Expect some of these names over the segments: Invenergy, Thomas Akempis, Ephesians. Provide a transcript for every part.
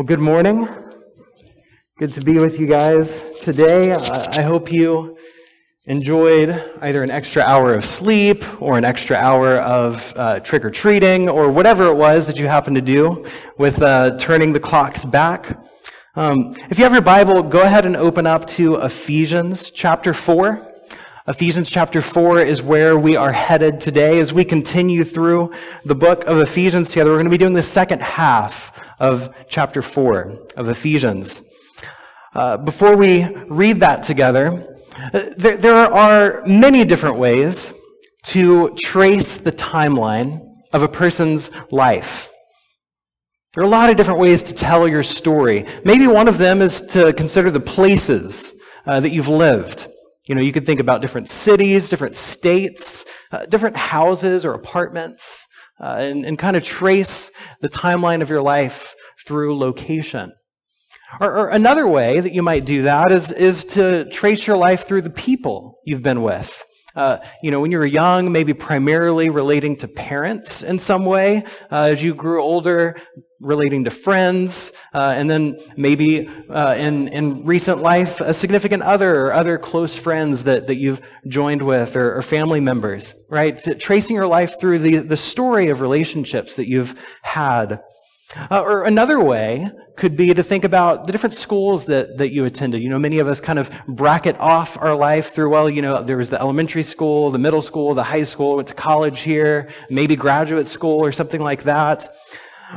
Well, good morning. Good to be with you guys today. I hope you enjoyed either an extra hour of sleep or an extra hour of trick-or-treating or whatever it was that you happened to do with turning the clocks back. If you have your Bible, go ahead and open up to Ephesians chapter 4. Ephesians chapter 4 is where we are headed today as we continue through the book of Ephesians together. We're going to be doing the second half of chapter 4 of Ephesians. Before we read that together, there are many different ways to trace the timeline of a person's life. There are a lot of different ways to tell your story. Maybe one of them is to consider the places that you've lived. You know, you could think about different cities, different states, different houses or apartments, and kind of trace the timeline of your life through location. Or another way that you might do that is to trace your life through the people you've been with. You know, when you were young, maybe primarily relating to parents in some way. As you grew older, relating to friends, and then maybe in recent life, a significant other or other close friends that you've joined with or family members, right? Tracing your life through the story of relationships that you've had. Or another way could be to think about the different schools that you attended. You know, many of us kind of bracket off our life through, well, you know, there was the elementary school, the middle school, the high school, went to college here, maybe graduate school or something like that.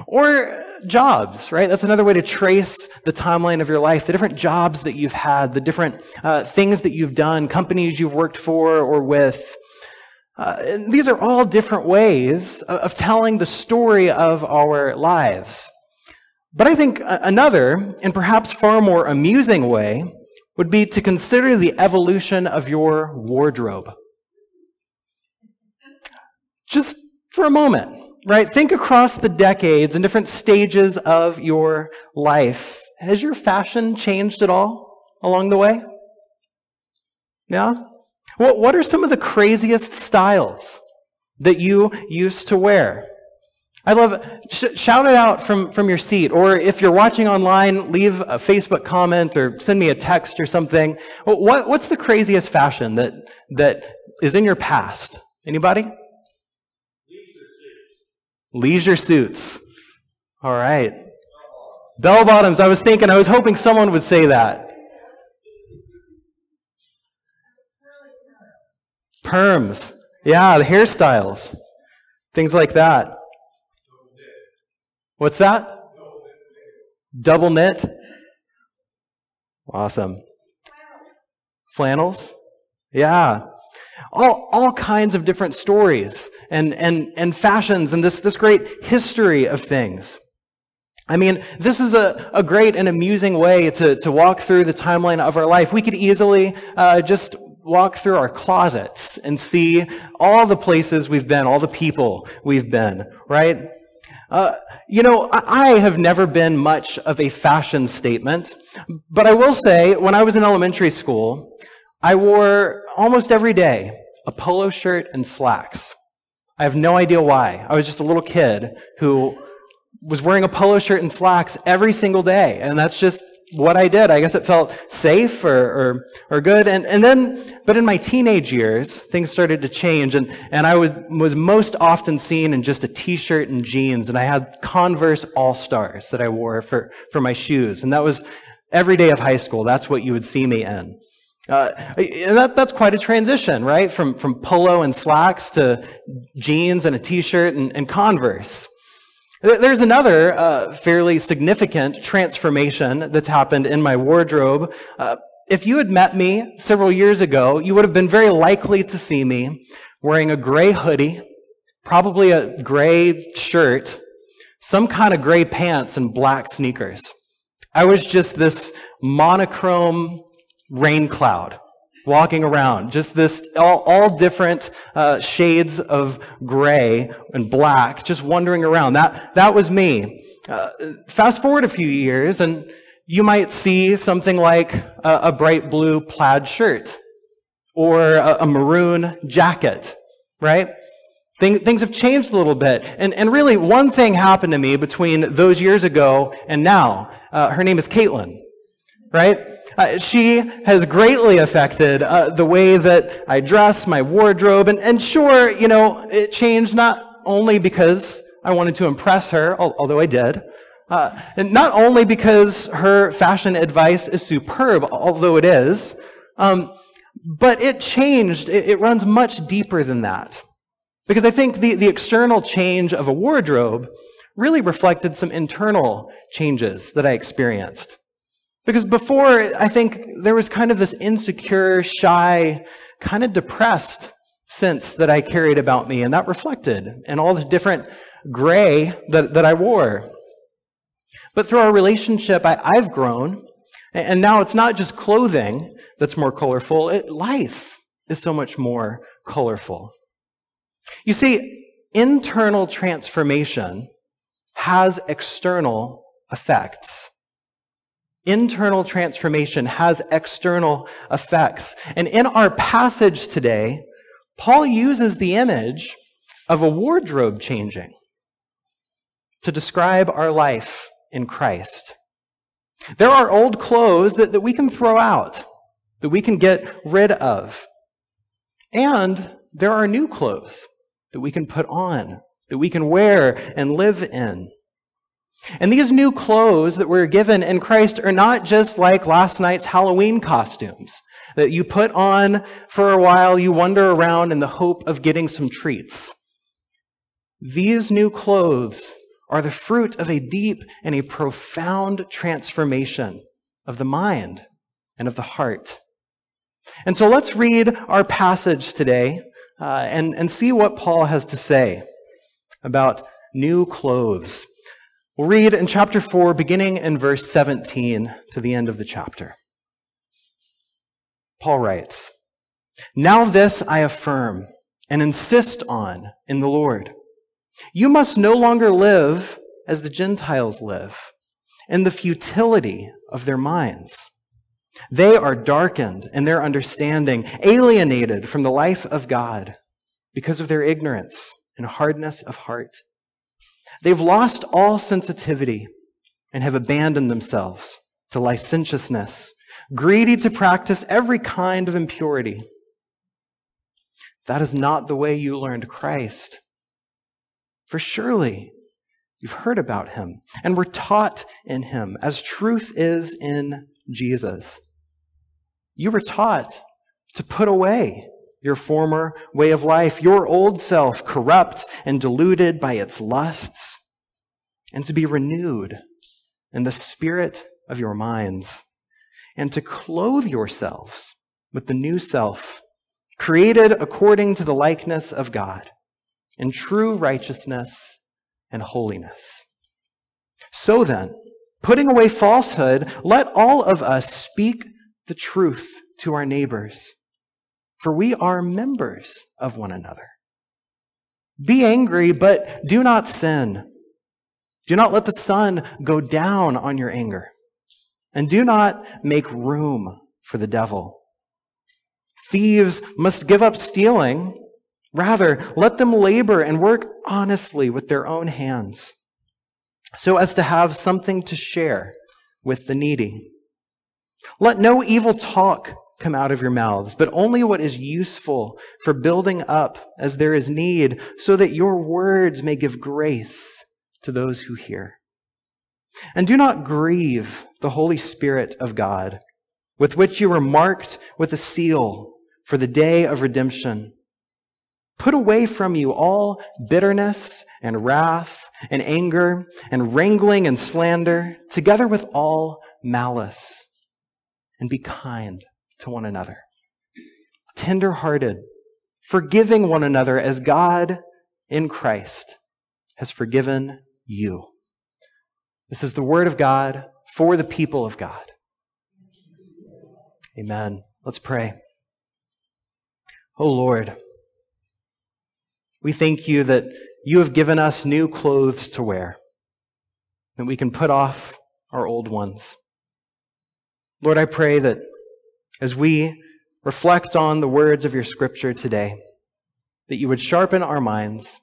Or jobs, right? That's another way to trace the timeline of your life, the different jobs that you've had, the different things that you've done, companies you've worked for or with. And these are all different ways of telling the story of our lives. But I think another, and perhaps far more amusing way, would be to consider the evolution of your wardrobe. Just for a moment. Right? Think across the decades and different stages of your life. Has your fashion changed at all along the way? Yeah? What are some of the craziest styles that you used to wear? I love, shout it out from your seat, or if you're watching online, leave a Facebook comment or send me a text or something. What's the craziest fashion that is in your past? Anybody? Leisure suits. All right. Bell bottoms. I was hoping someone would say that. Perms. Yeah, the hairstyles. Things like that. What's that? Double knit. Awesome. Flannels. Yeah. All kinds of different stories and fashions and this great history of things. I mean, this is a great and amusing way to walk through the timeline of our life. We could easily just walk through our closets and see all the places we've been, all the people we've been, right? You know, I have never been much of a fashion statement, but I will say when I was in elementary school, I wore almost every day a polo shirt and slacks. I have no idea why. I was just a little kid who was wearing a polo shirt and slacks every single day, and that's just what I did. I guess it felt safe or good. But in my teenage years, things started to change, and I was most often seen in just a t-shirt and jeans, and I had Converse All-Stars that I wore for my shoes, and that was every day of high school. That's what you would see me in. And that's quite a transition, right? From polo and slacks to jeans and a t-shirt and Converse. There's another fairly significant transformation that's happened in my wardrobe. If you had met me several years ago, you would have been very likely to see me wearing a gray hoodie, probably a gray shirt, some kind of gray pants, and black sneakers. I was just this monochrome rain cloud walking around, just this all different shades of gray and black, just wandering around. That was me. Fast forward a few years and you might see something like a bright blue plaid shirt or a maroon jacket, right? Things have changed a little bit. And really, one thing happened to me between those years ago and now. Her name is Caitlin, right? She has greatly affected the way that I dress, my wardrobe. And sure, you know, it changed not only because I wanted to impress her, although I did, and not only because her fashion advice is superb, although it is, but it changed. It runs much deeper than that. Because I think the external change of a wardrobe really reflected some internal changes that I experienced. Because before, I think there was kind of this insecure, shy, kind of depressed sense that I carried about me, and that reflected in all the different gray that I wore. But through our relationship, I've grown, and now it's not just clothing that's more colorful, life is so much more colorful. You see, internal transformation has external effects. Internal transformation has external effects. And in our passage today, Paul uses the image of a wardrobe changing to describe our life in Christ. There are old clothes that we can throw out, that we can get rid of. And there are new clothes that we can put on, that we can wear and live in. And these new clothes that we're given in Christ are not just like last night's Halloween costumes that you put on for a while, you wander around in the hope of getting some treats. These new clothes are the fruit of a deep and a profound transformation of the mind and of the heart. And so let's read our passage today and see what Paul has to say about new clothes. We'll read in chapter 4, beginning in verse 17 to the end of the chapter. Paul writes, "Now this I affirm and insist on in the Lord. You must no longer live as the Gentiles live, in the futility of their minds. They are darkened in their understanding, alienated from the life of God because of their ignorance and hardness of heart. They've lost all sensitivity and have abandoned themselves to licentiousness, greedy to practice every kind of impurity. That is not the way you learned Christ. For surely you've heard about him and were taught in him, as truth is in Jesus. You were taught to put away your former way of life, your old self, corrupt and deluded by its lusts, and to be renewed in the spirit of your minds, and to clothe yourselves with the new self, created according to the likeness of God, in true righteousness and holiness. So then, putting away falsehood, let all of us speak the truth to our neighbors, for we are members of one another. Be angry, but do not sin. Do not let the sun go down on your anger, and do not make room for the devil. Thieves must give up stealing. Rather, let them labor and work honestly with their own hands, so as to have something to share with the needy. Let no evil talk come out of your mouths, but only what is useful for building up as there is need, so that your words may give grace to those who hear. And do not grieve the Holy Spirit of God, with which you were marked with a seal for the day of redemption. Put away from you all bitterness and wrath and anger and wrangling and slander, together with all malice, and be kind to one another, tender-hearted, forgiving one another as God in Christ has forgiven you." This is the word of God for the people of God. Amen. Let's pray. Oh Lord, we thank you that you have given us new clothes to wear, that we can put off our old ones. Lord, I pray that as we reflect on the words of your scripture today, that you would sharpen our minds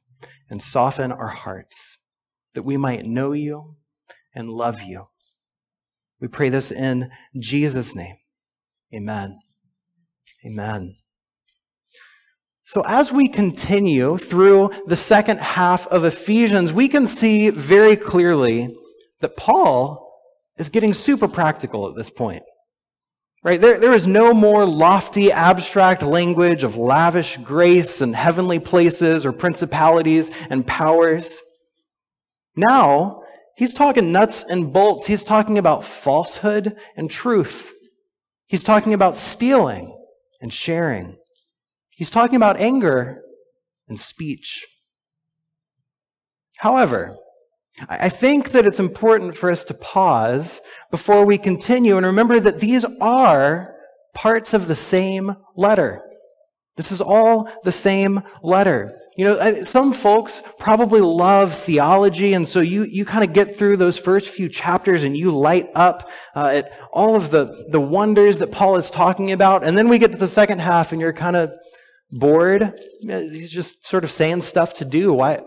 and soften our hearts, that we might know you and love you. We pray this in Jesus' name. Amen. Amen. So as we continue through the second half of Ephesians, we can see very clearly that Paul is getting super practical at this point. Right? There is no more lofty, abstract language of lavish grace and heavenly places or principalities and powers. Now, he's talking nuts and bolts. He's talking about falsehood and truth. He's talking about stealing and sharing. He's talking about anger and speech. However, I think that it's important for us to pause before we continue and remember that these are parts of the same letter. This is all the same letter. You know, some folks probably love theology, and so you kind of get through those first few chapters and you light up at all of the wonders that Paul is talking about, and then we get to the second half and you're kind of bored. He's just sort of saying stuff to do. Why?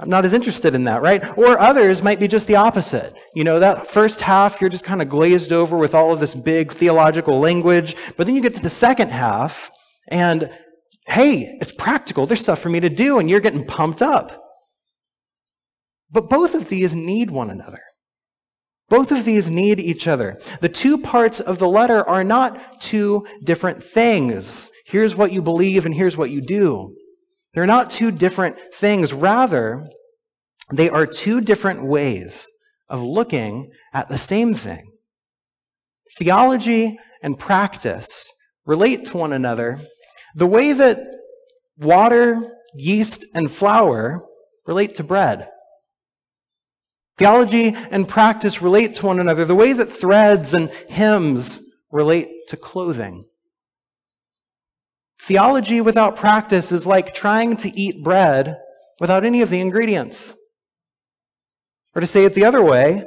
I'm not as interested in that, right? Or others might be just the opposite. You know, that first half, you're just kind of glazed over with all of this big theological language. But then you get to the second half, and hey, it's practical. There's stuff for me to do, and you're getting pumped up. But both of these need one another. Both of these need each other. The two parts of the letter are not two different things. Here's what you believe, and here's what you do. They're not two different things. Rather, they are two different ways of looking at the same thing. Theology and practice relate to one another the way that water, yeast, and flour relate to bread. Theology and practice relate to one another the way that threads and hymns relate to clothing. Theology without practice is like trying to eat bread without any of the ingredients. Or to say it the other way,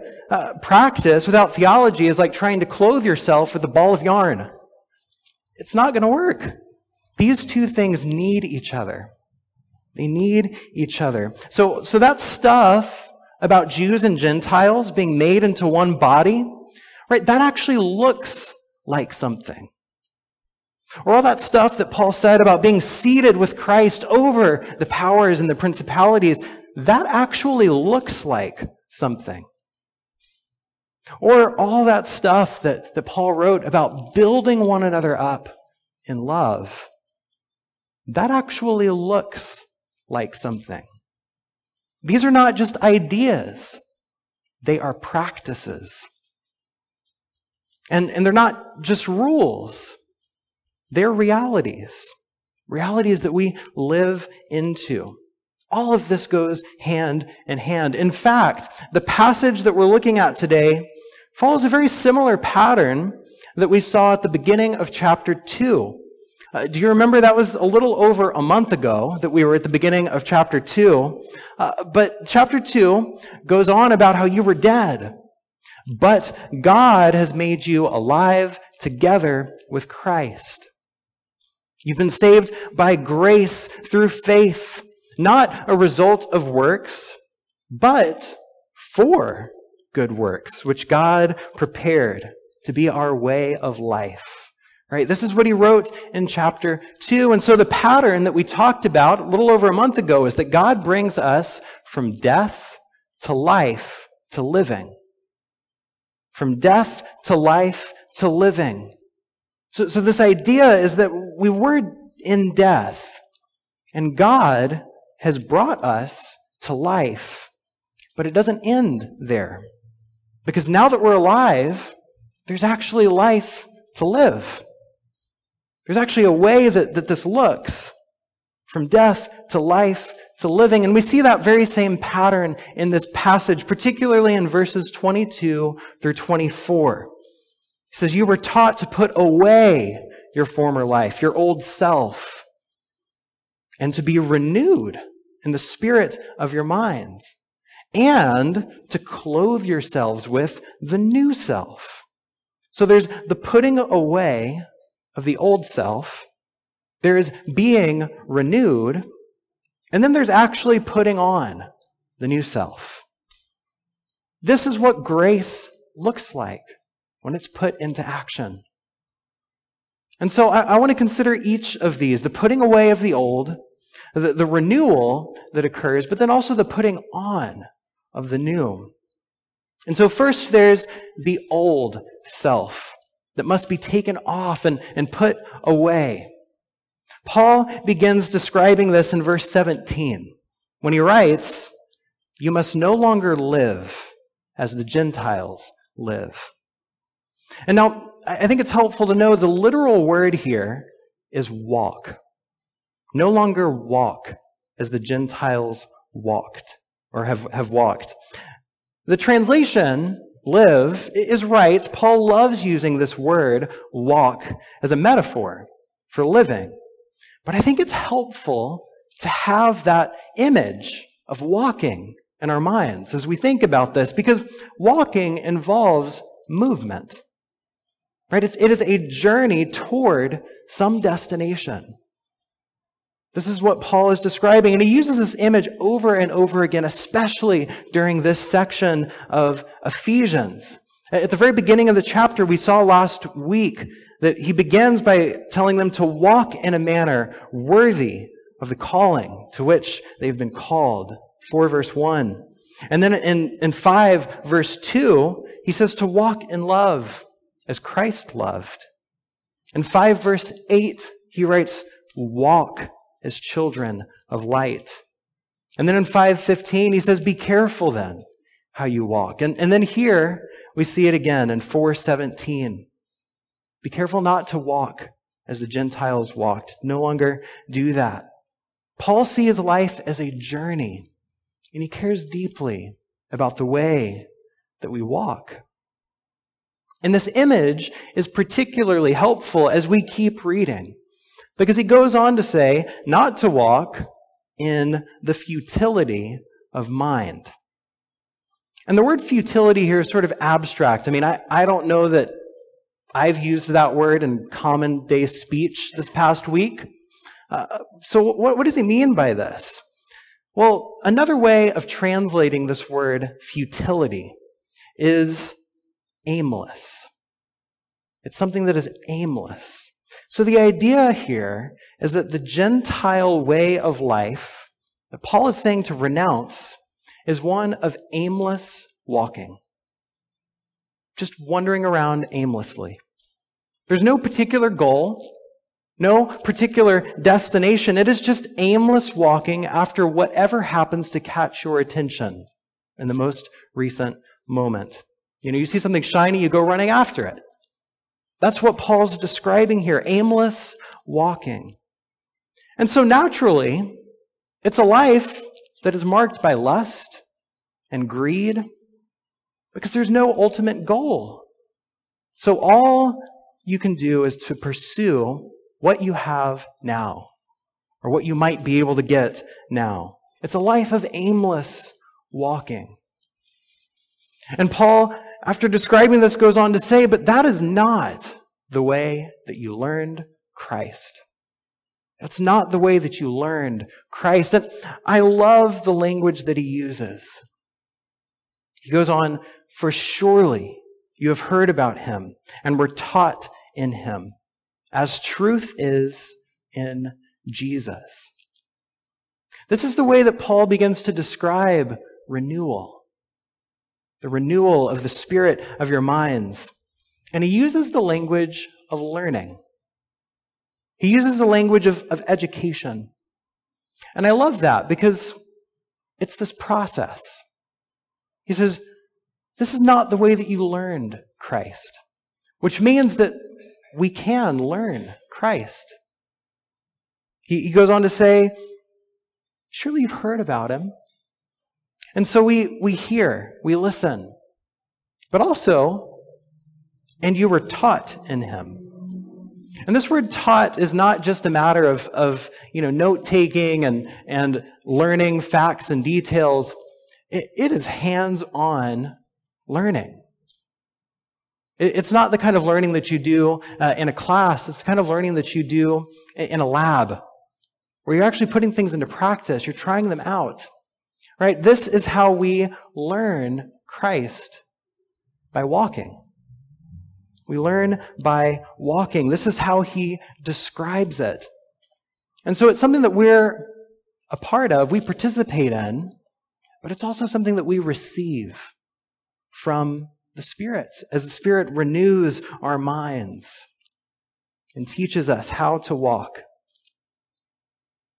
practice without theology is like trying to clothe yourself with a ball of yarn. It's not going to work. These two things need each other. They need each other. So that stuff about Jews and Gentiles being made into one body, right? That actually looks like something. Or all that stuff that Paul said about being seated with Christ over the powers and the principalities, that actually looks like something. Or all that stuff that Paul wrote about building one another up in love, that actually looks like something. These are not just ideas, they are practices. And they're not just rules. They're realities, realities that we live into. All of this goes hand in hand. In fact, the passage that we're looking at today follows a very similar pattern that we saw at the beginning of chapter 2. Do you remember that was a little over a month ago that we were at the beginning of chapter 2? But chapter 2 goes on about how you were dead, but God has made you alive together with Christ. You've been saved by grace through faith, not a result of works, but for good works, which God prepared to be our way of life. Right? This is what he wrote in chapter 2. And so the pattern that we talked about a little over a month ago is that God brings us from death to life to living. From death to life to living. So this idea is that we were in death, and God has brought us to life. But it doesn't end there. Because now that we're alive, there's actually life to live. There's actually a way that this looks. From death to life to living. And we see that very same pattern in this passage, particularly in verses 22 through 24. He says, you were taught to put away your former life, your old self, and to be renewed in the spirit of your minds, and to clothe yourselves with the new self. So there's the putting away of the old self. There is being renewed And then there's actually putting on the new self. This is what grace looks like when it's put into action. And so I want to consider each of these, the putting away of the old, the renewal that occurs, but then also the putting on of the new. And so first there's the old self that must be taken off and put away. Paul begins describing this in verse 17 when he writes, "You must no longer live as the Gentiles live." And now, I think it's helpful to know the literal word here is walk. No longer walk as the Gentiles walked or have walked. The translation, live, is right. Paul loves using this word, walk, as a metaphor for living. But I think it's helpful to have that image of walking in our minds as we think about this, because walking involves movement. Right? It is a journey toward some destination. This is what Paul is describing, and he uses this image over and over again, especially during this section of Ephesians. At the very beginning of the chapter, we saw last week that he begins by telling them to walk in a manner worthy of the calling to which they've been called, 4 verse 1. And then in 5 verse 2, he says to walk in love as Christ loved. In 5 verse 8, he writes, walk as children of light. And then in 5:15, he says, be careful then how you walk. And then here, we see it again in 4:17. Be careful not to walk as the Gentiles walked. No longer do that. Paul sees life as a journey, and he cares deeply about the way that we walk. And this image is particularly helpful as we keep reading, because he goes on to say, not to walk in the futility of mind. And the word futility here is sort of abstract. I mean, I don't know that I've used that word in common day speech this past week. So what does he mean by this? Well, another way of translating this word futility is aimless. It's something that is aimless. So the idea here is that the Gentile way of life that Paul is saying to renounce is one of aimless walking, just wandering around aimlessly. There's no particular goal, no particular destination. It is just aimless walking after whatever happens to catch your attention in the most recent moment. You know, you see something shiny, you go running after it. That's what Paul's describing here, aimless walking. And so naturally, it's a life that is marked by lust and greed because there's no ultimate goal. So all you can do is to pursue what you have now or what you might be able to get now. It's a life of aimless walking. And Paul, after describing this, goes on to say, but that is not the way that you learned Christ. That's not the way that you learned Christ. And I love the language that he uses. He goes on, for surely you have heard about him and were taught in him, as truth is in Jesus. This is the way that Paul begins to describe renewal. The renewal of the spirit of your minds. And he uses the language of learning. He uses the language of education. And I love that because it's this process. He says, this is not the way that you learned Christ, which means that we can learn Christ. He goes on to say, surely you've heard about him. And so we hear, we listen, but also, and you were taught in him. And this word taught is not just a matter of note-taking and learning facts and details. It is hands-on learning. It's not the kind of learning that you do in a class. It's the kind of learning that you do in a lab where you're actually putting things into practice. You're trying them out, right? This is how we learn Christ, by walking. We learn by walking. This is how he describes it. And so it's something that we're a part of, we participate in, but it's also something that we receive from the Spirit, as the Spirit renews our minds and teaches us how to walk.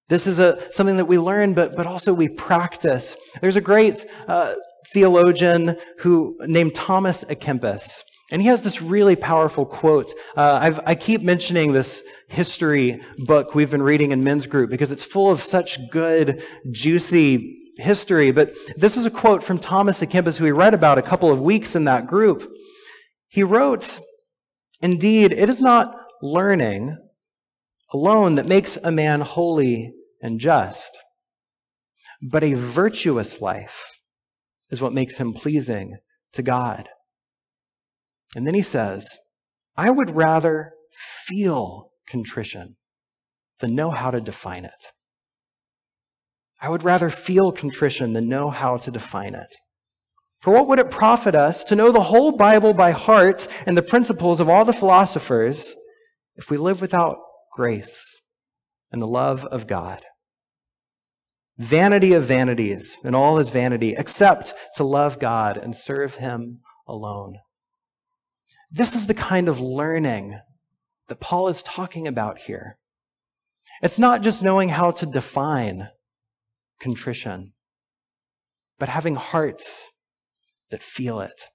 This is something that we learn, but also we practice. There's a great theologian who named Thomas Akempis, and he has this really powerful quote. I keep mentioning this history book we've been reading in men's group because it's full of such good, juicy history. But this is a quote from Thomas Akempis, who we read about a couple of weeks in that group. He wrote, "Indeed, it is not learning alone that makes a man holy and just, but a virtuous life is what makes him pleasing to God." And then he says, "I would rather feel contrition than know how to define it." I would rather feel contrition than know how to define it. For what would it profit us to know the whole Bible by heart and the principles of all the philosophers if we live without grace and the love of God? Vanity of vanities and all is vanity, except to love God and serve him alone. This is the kind of learning that Paul is talking about here. It's not just knowing how to define contrition, but having hearts that feel it.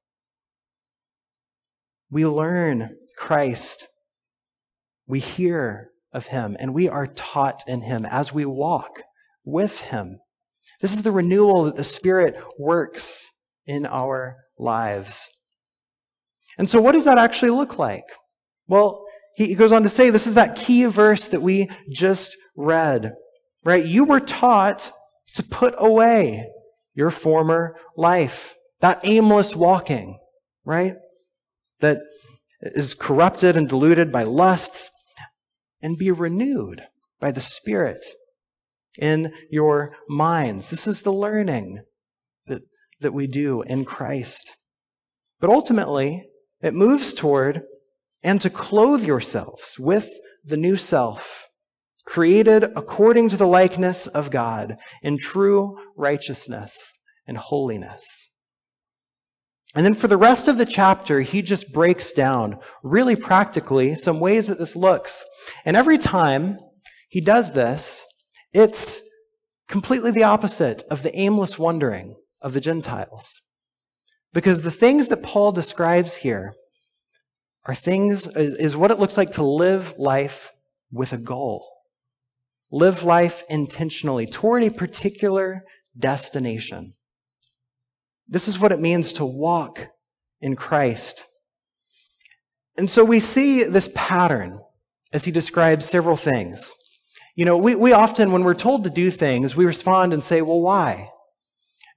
We learn Christ, we hear of him, and we are taught in him as we walk with him. This is the renewal that the Spirit works in our lives. And so what does that actually look like? Well, he goes on to say, this is that key verse that we just read, right? You were taught to put away your former life, that aimless walking, right? That is corrupted and diluted by lusts, and be renewed by the Spirit in your minds. This is the learning that we do in Christ. But ultimately, it moves toward and to clothe yourselves with the new self, created according to the likeness of God in true righteousness and holiness. And then for the rest of the chapter, he just breaks down really practically some ways that this looks. And every time he does this, it's completely the opposite of the aimless wandering of the Gentiles. Because the things that Paul describes here are things, is what it looks like to live life with a goal. Live life intentionally toward a particular destination. This is what it means to walk in Christ. And so we see this pattern as he describes several things. You know, we often, when we're told to do things, we respond and say, well, why?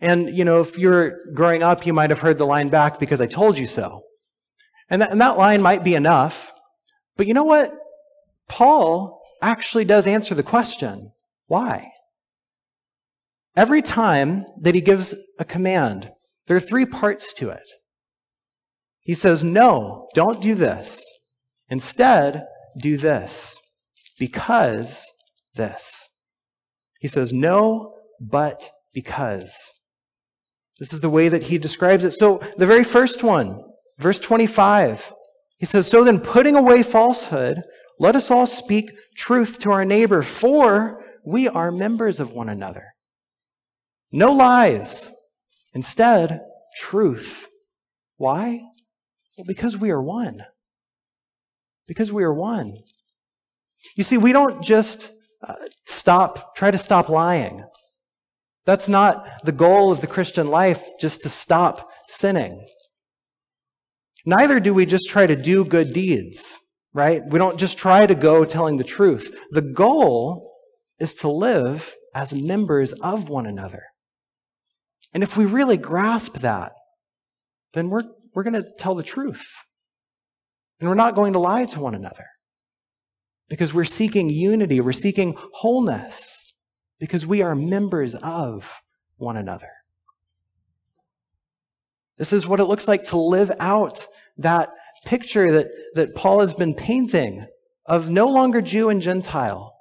And, you know, if you're growing up, you might have heard the line back, because I told you so. And that line might be enough. But you know what? Paul actually does answer the question, why? Every time that he gives a command, there are three parts to it. He says, no, don't do this. Instead, do this. Because this. He says, no, but because. This is the way that he describes it. So the very first one, verse 25, he says, so then putting away falsehood, let us all speak truth to our neighbor, for we are members of one another. No lies. Instead, truth. Why? Well, because we are one. Because we are one. You see, we don't just try to stop lying. That's not the goal of the Christian life, just to stop sinning. Neither do we just try to do good deeds, right? We don't just try to go telling the truth. The goal is to live as members of one another. And if we really grasp that, then we're going to tell the truth. And we're not going to lie to one another. because we're seeking unity, we're seeking wholeness, because we are members of one another. This is what it looks like to live out that picture that Paul has been painting of no longer Jew and Gentile.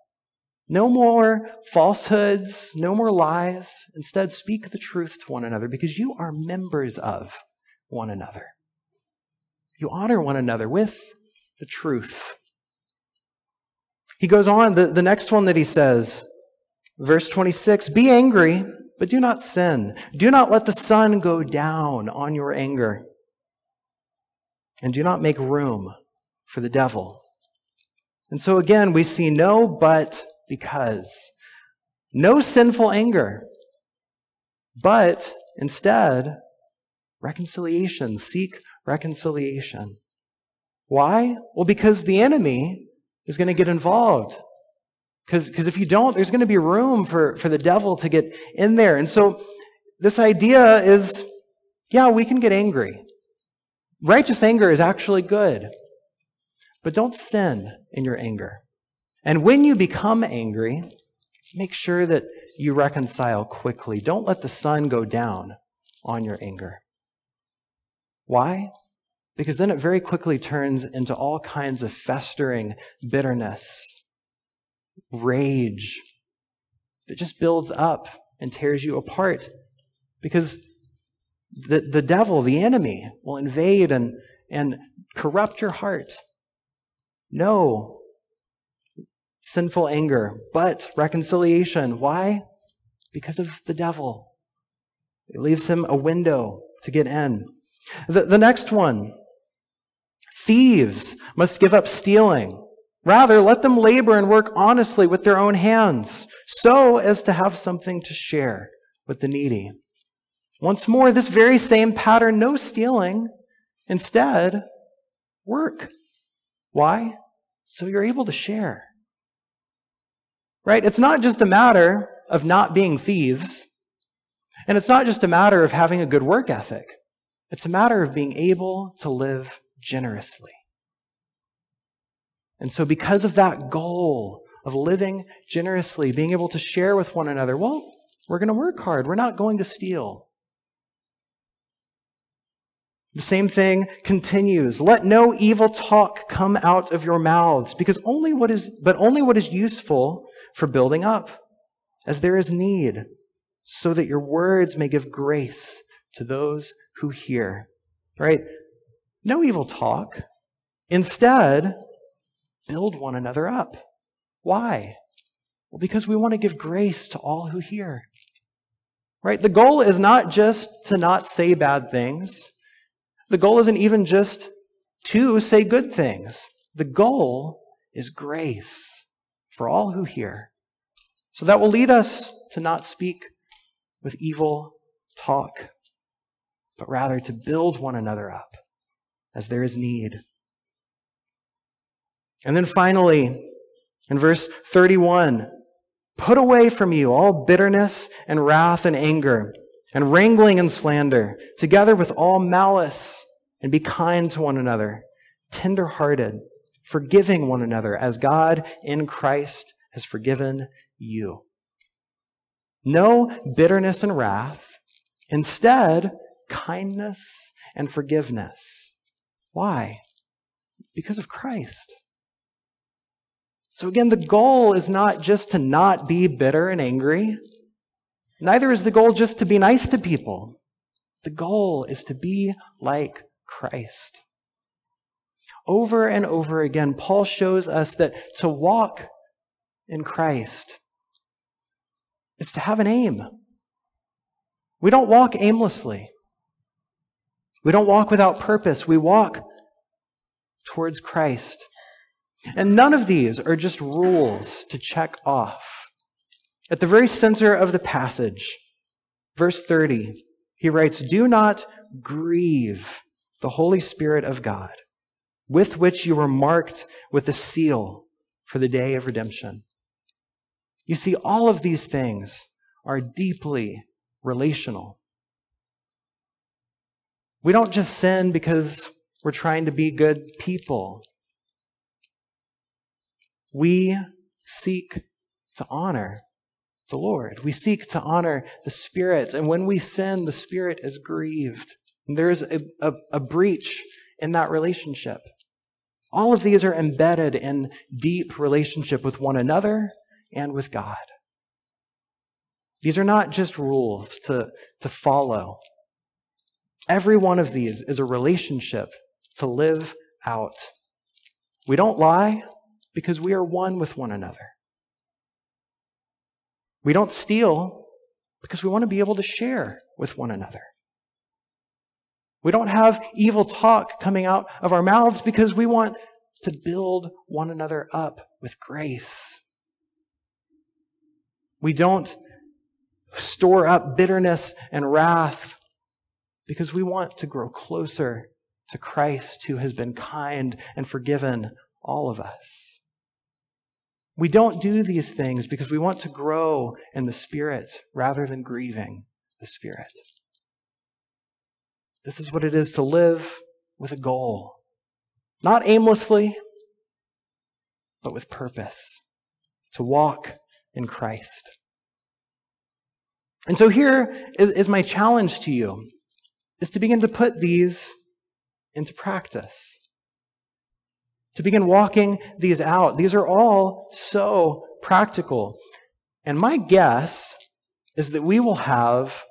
No more falsehoods, no more lies. Instead, speak the truth to one another because you are members of one another. You honor one another with the truth. He goes on, the next one that he says, verse 26, be angry, but do not sin. Do not let the sun go down on your anger. And do not make room for the devil. And so again, we see no but because. No sinful anger, but instead, reconciliation. Seek reconciliation. Why? Well, because the enemy is going to get involved. Because if you don't, there's going to be room for the devil to get in there. And so this idea is, yeah, we can get angry. Righteous anger is actually good. But don't sin in your anger. And when you become angry, make sure that you reconcile quickly. Don't let the sun go down on your anger. Why? Because then it very quickly turns into all kinds of festering bitterness, rage that just builds up and tears you apart. Because the devil, the enemy, will invade and corrupt your heart. No sinful anger, but reconciliation. Why? Because of the devil. It leaves him a window to get in. The next one, thieves must give up stealing. Rather, let them labor and work honestly with their own hands, so as to have something to share with the needy. Once more, this very same pattern, no stealing. Instead, work. Why? So you're able to share. Right? It's not just a matter of not being thieves. And it's not just a matter of having a good work ethic. It's a matter of being able to live generously. And so because of that goal of living generously, being able to share with one another, well, we're going to work hard. We're not going to steal. The same thing continues. Let no evil talk come out of your mouths, but only what is useful for building up, as there is need, so that your words may give grace to those who hear. Right? No evil talk. Instead, build one another up. Why? Well, because we want to give grace to all who hear. Right? The goal is not just to not say bad things. The goal isn't even just to say good things. The goal is grace for all who hear. So that will lead us to not speak with evil talk, but rather to build one another up as there is need. And then finally, in verse 31, put away from you all bitterness and wrath and anger, and wrangling and slander, together with all malice, and be kind to one another, tender-hearted, forgiving one another, as God in Christ has forgiven you. No bitterness and wrath, instead, kindness and forgiveness. Why? Because of Christ. So again, the goal is not just to not be bitter and angry. Neither is the goal just to be nice to people. The goal is to be like Christ. Over and over again, Paul shows us that to walk in Christ is to have an aim. We don't walk aimlessly. We don't walk without purpose. We walk towards Christ. And none of these are just rules to check off. At the very center of the passage, verse 30, he writes, do not grieve the Holy Spirit of God, with which you were marked with a seal for the day of redemption. You see, all of these things are deeply relational. We don't just sin because we're trying to be good people. we seek to honor the Lord. We seek to honor the Spirit. And when we sin, the Spirit is grieved. And there is a breach in that relationship. All of these are embedded in deep relationship with one another and with God. These are not just rules to follow. Every one of these is a relationship to live out. We don't lie because we are one with one another. We don't steal because we want to be able to share with one another. We don't have evil talk coming out of our mouths because we want to build one another up with grace. We don't store up bitterness and wrath because we want to grow closer to Christ, who has been kind and forgiven all of us. We don't do these things because we want to grow in the Spirit rather than grieving the Spirit. This is what it is to live with a goal. Not aimlessly, but with purpose. To walk in Christ. And so here is my challenge to you, is to begin to put these into practice. To begin walking these out. These are all so practical. And my guess is that we will have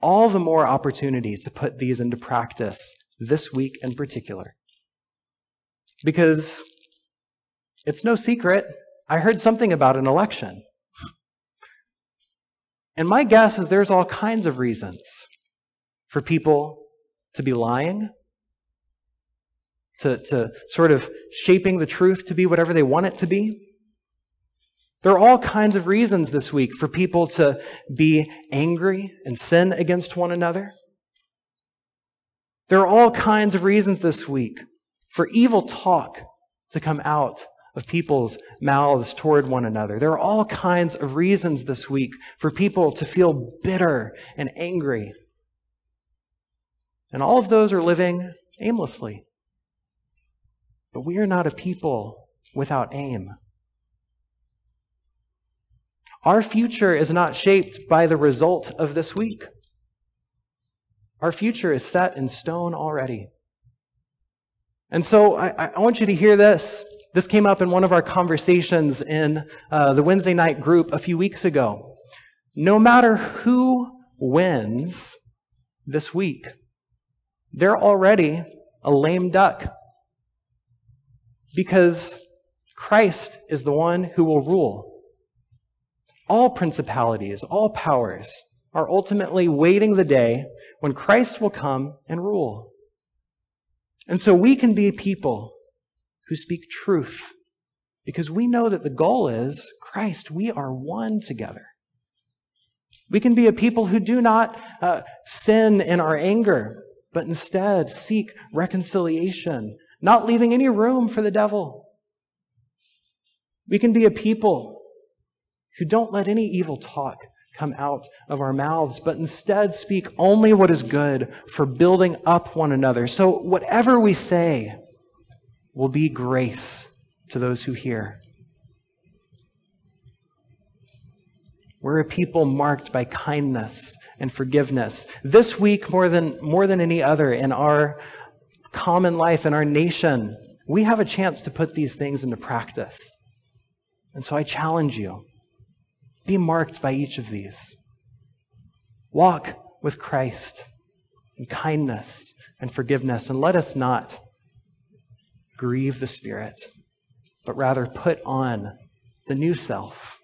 all the more opportunity to put these into practice this week in particular. Because it's no secret, I heard something about an election. And my guess is there's all kinds of reasons for people to be lying, to sort of shaping the truth to be whatever they want it to be. There are all kinds of reasons this week for people to be angry and sin against one another. There are all kinds of reasons this week for evil talk to come out of people's mouths toward one another. There are all kinds of reasons this week for people to feel bitter and angry. And all of those are living aimlessly. But we are not a people without aim. Our future is not shaped by the result of this week. Our future is set in stone already. And so I want you to hear this. This came up in one of our conversations in the Wednesday night group a few weeks ago. No matter who wins this week, they're already a lame duck. Because Christ is the one who will rule. All principalities, all powers are ultimately waiting the day when Christ will come and rule. And so we can be people who speak truth because we know that the goal is Christ. We are one together. We can be a people who do not sin in our anger, but instead seek reconciliation, not leaving any room for the devil. We can be a people who don't let any evil talk come out of our mouths, but instead speak only what is good for building up one another. So whatever we say will be grace to those who hear. We're a people marked by kindness and forgiveness. This week, more than any other in our common life, in our nation, we have a chance to put these things into practice. And so I challenge you. Be marked by each of these. Walk with Christ in kindness and forgiveness, and let us not grieve the Spirit, but rather put on the new self,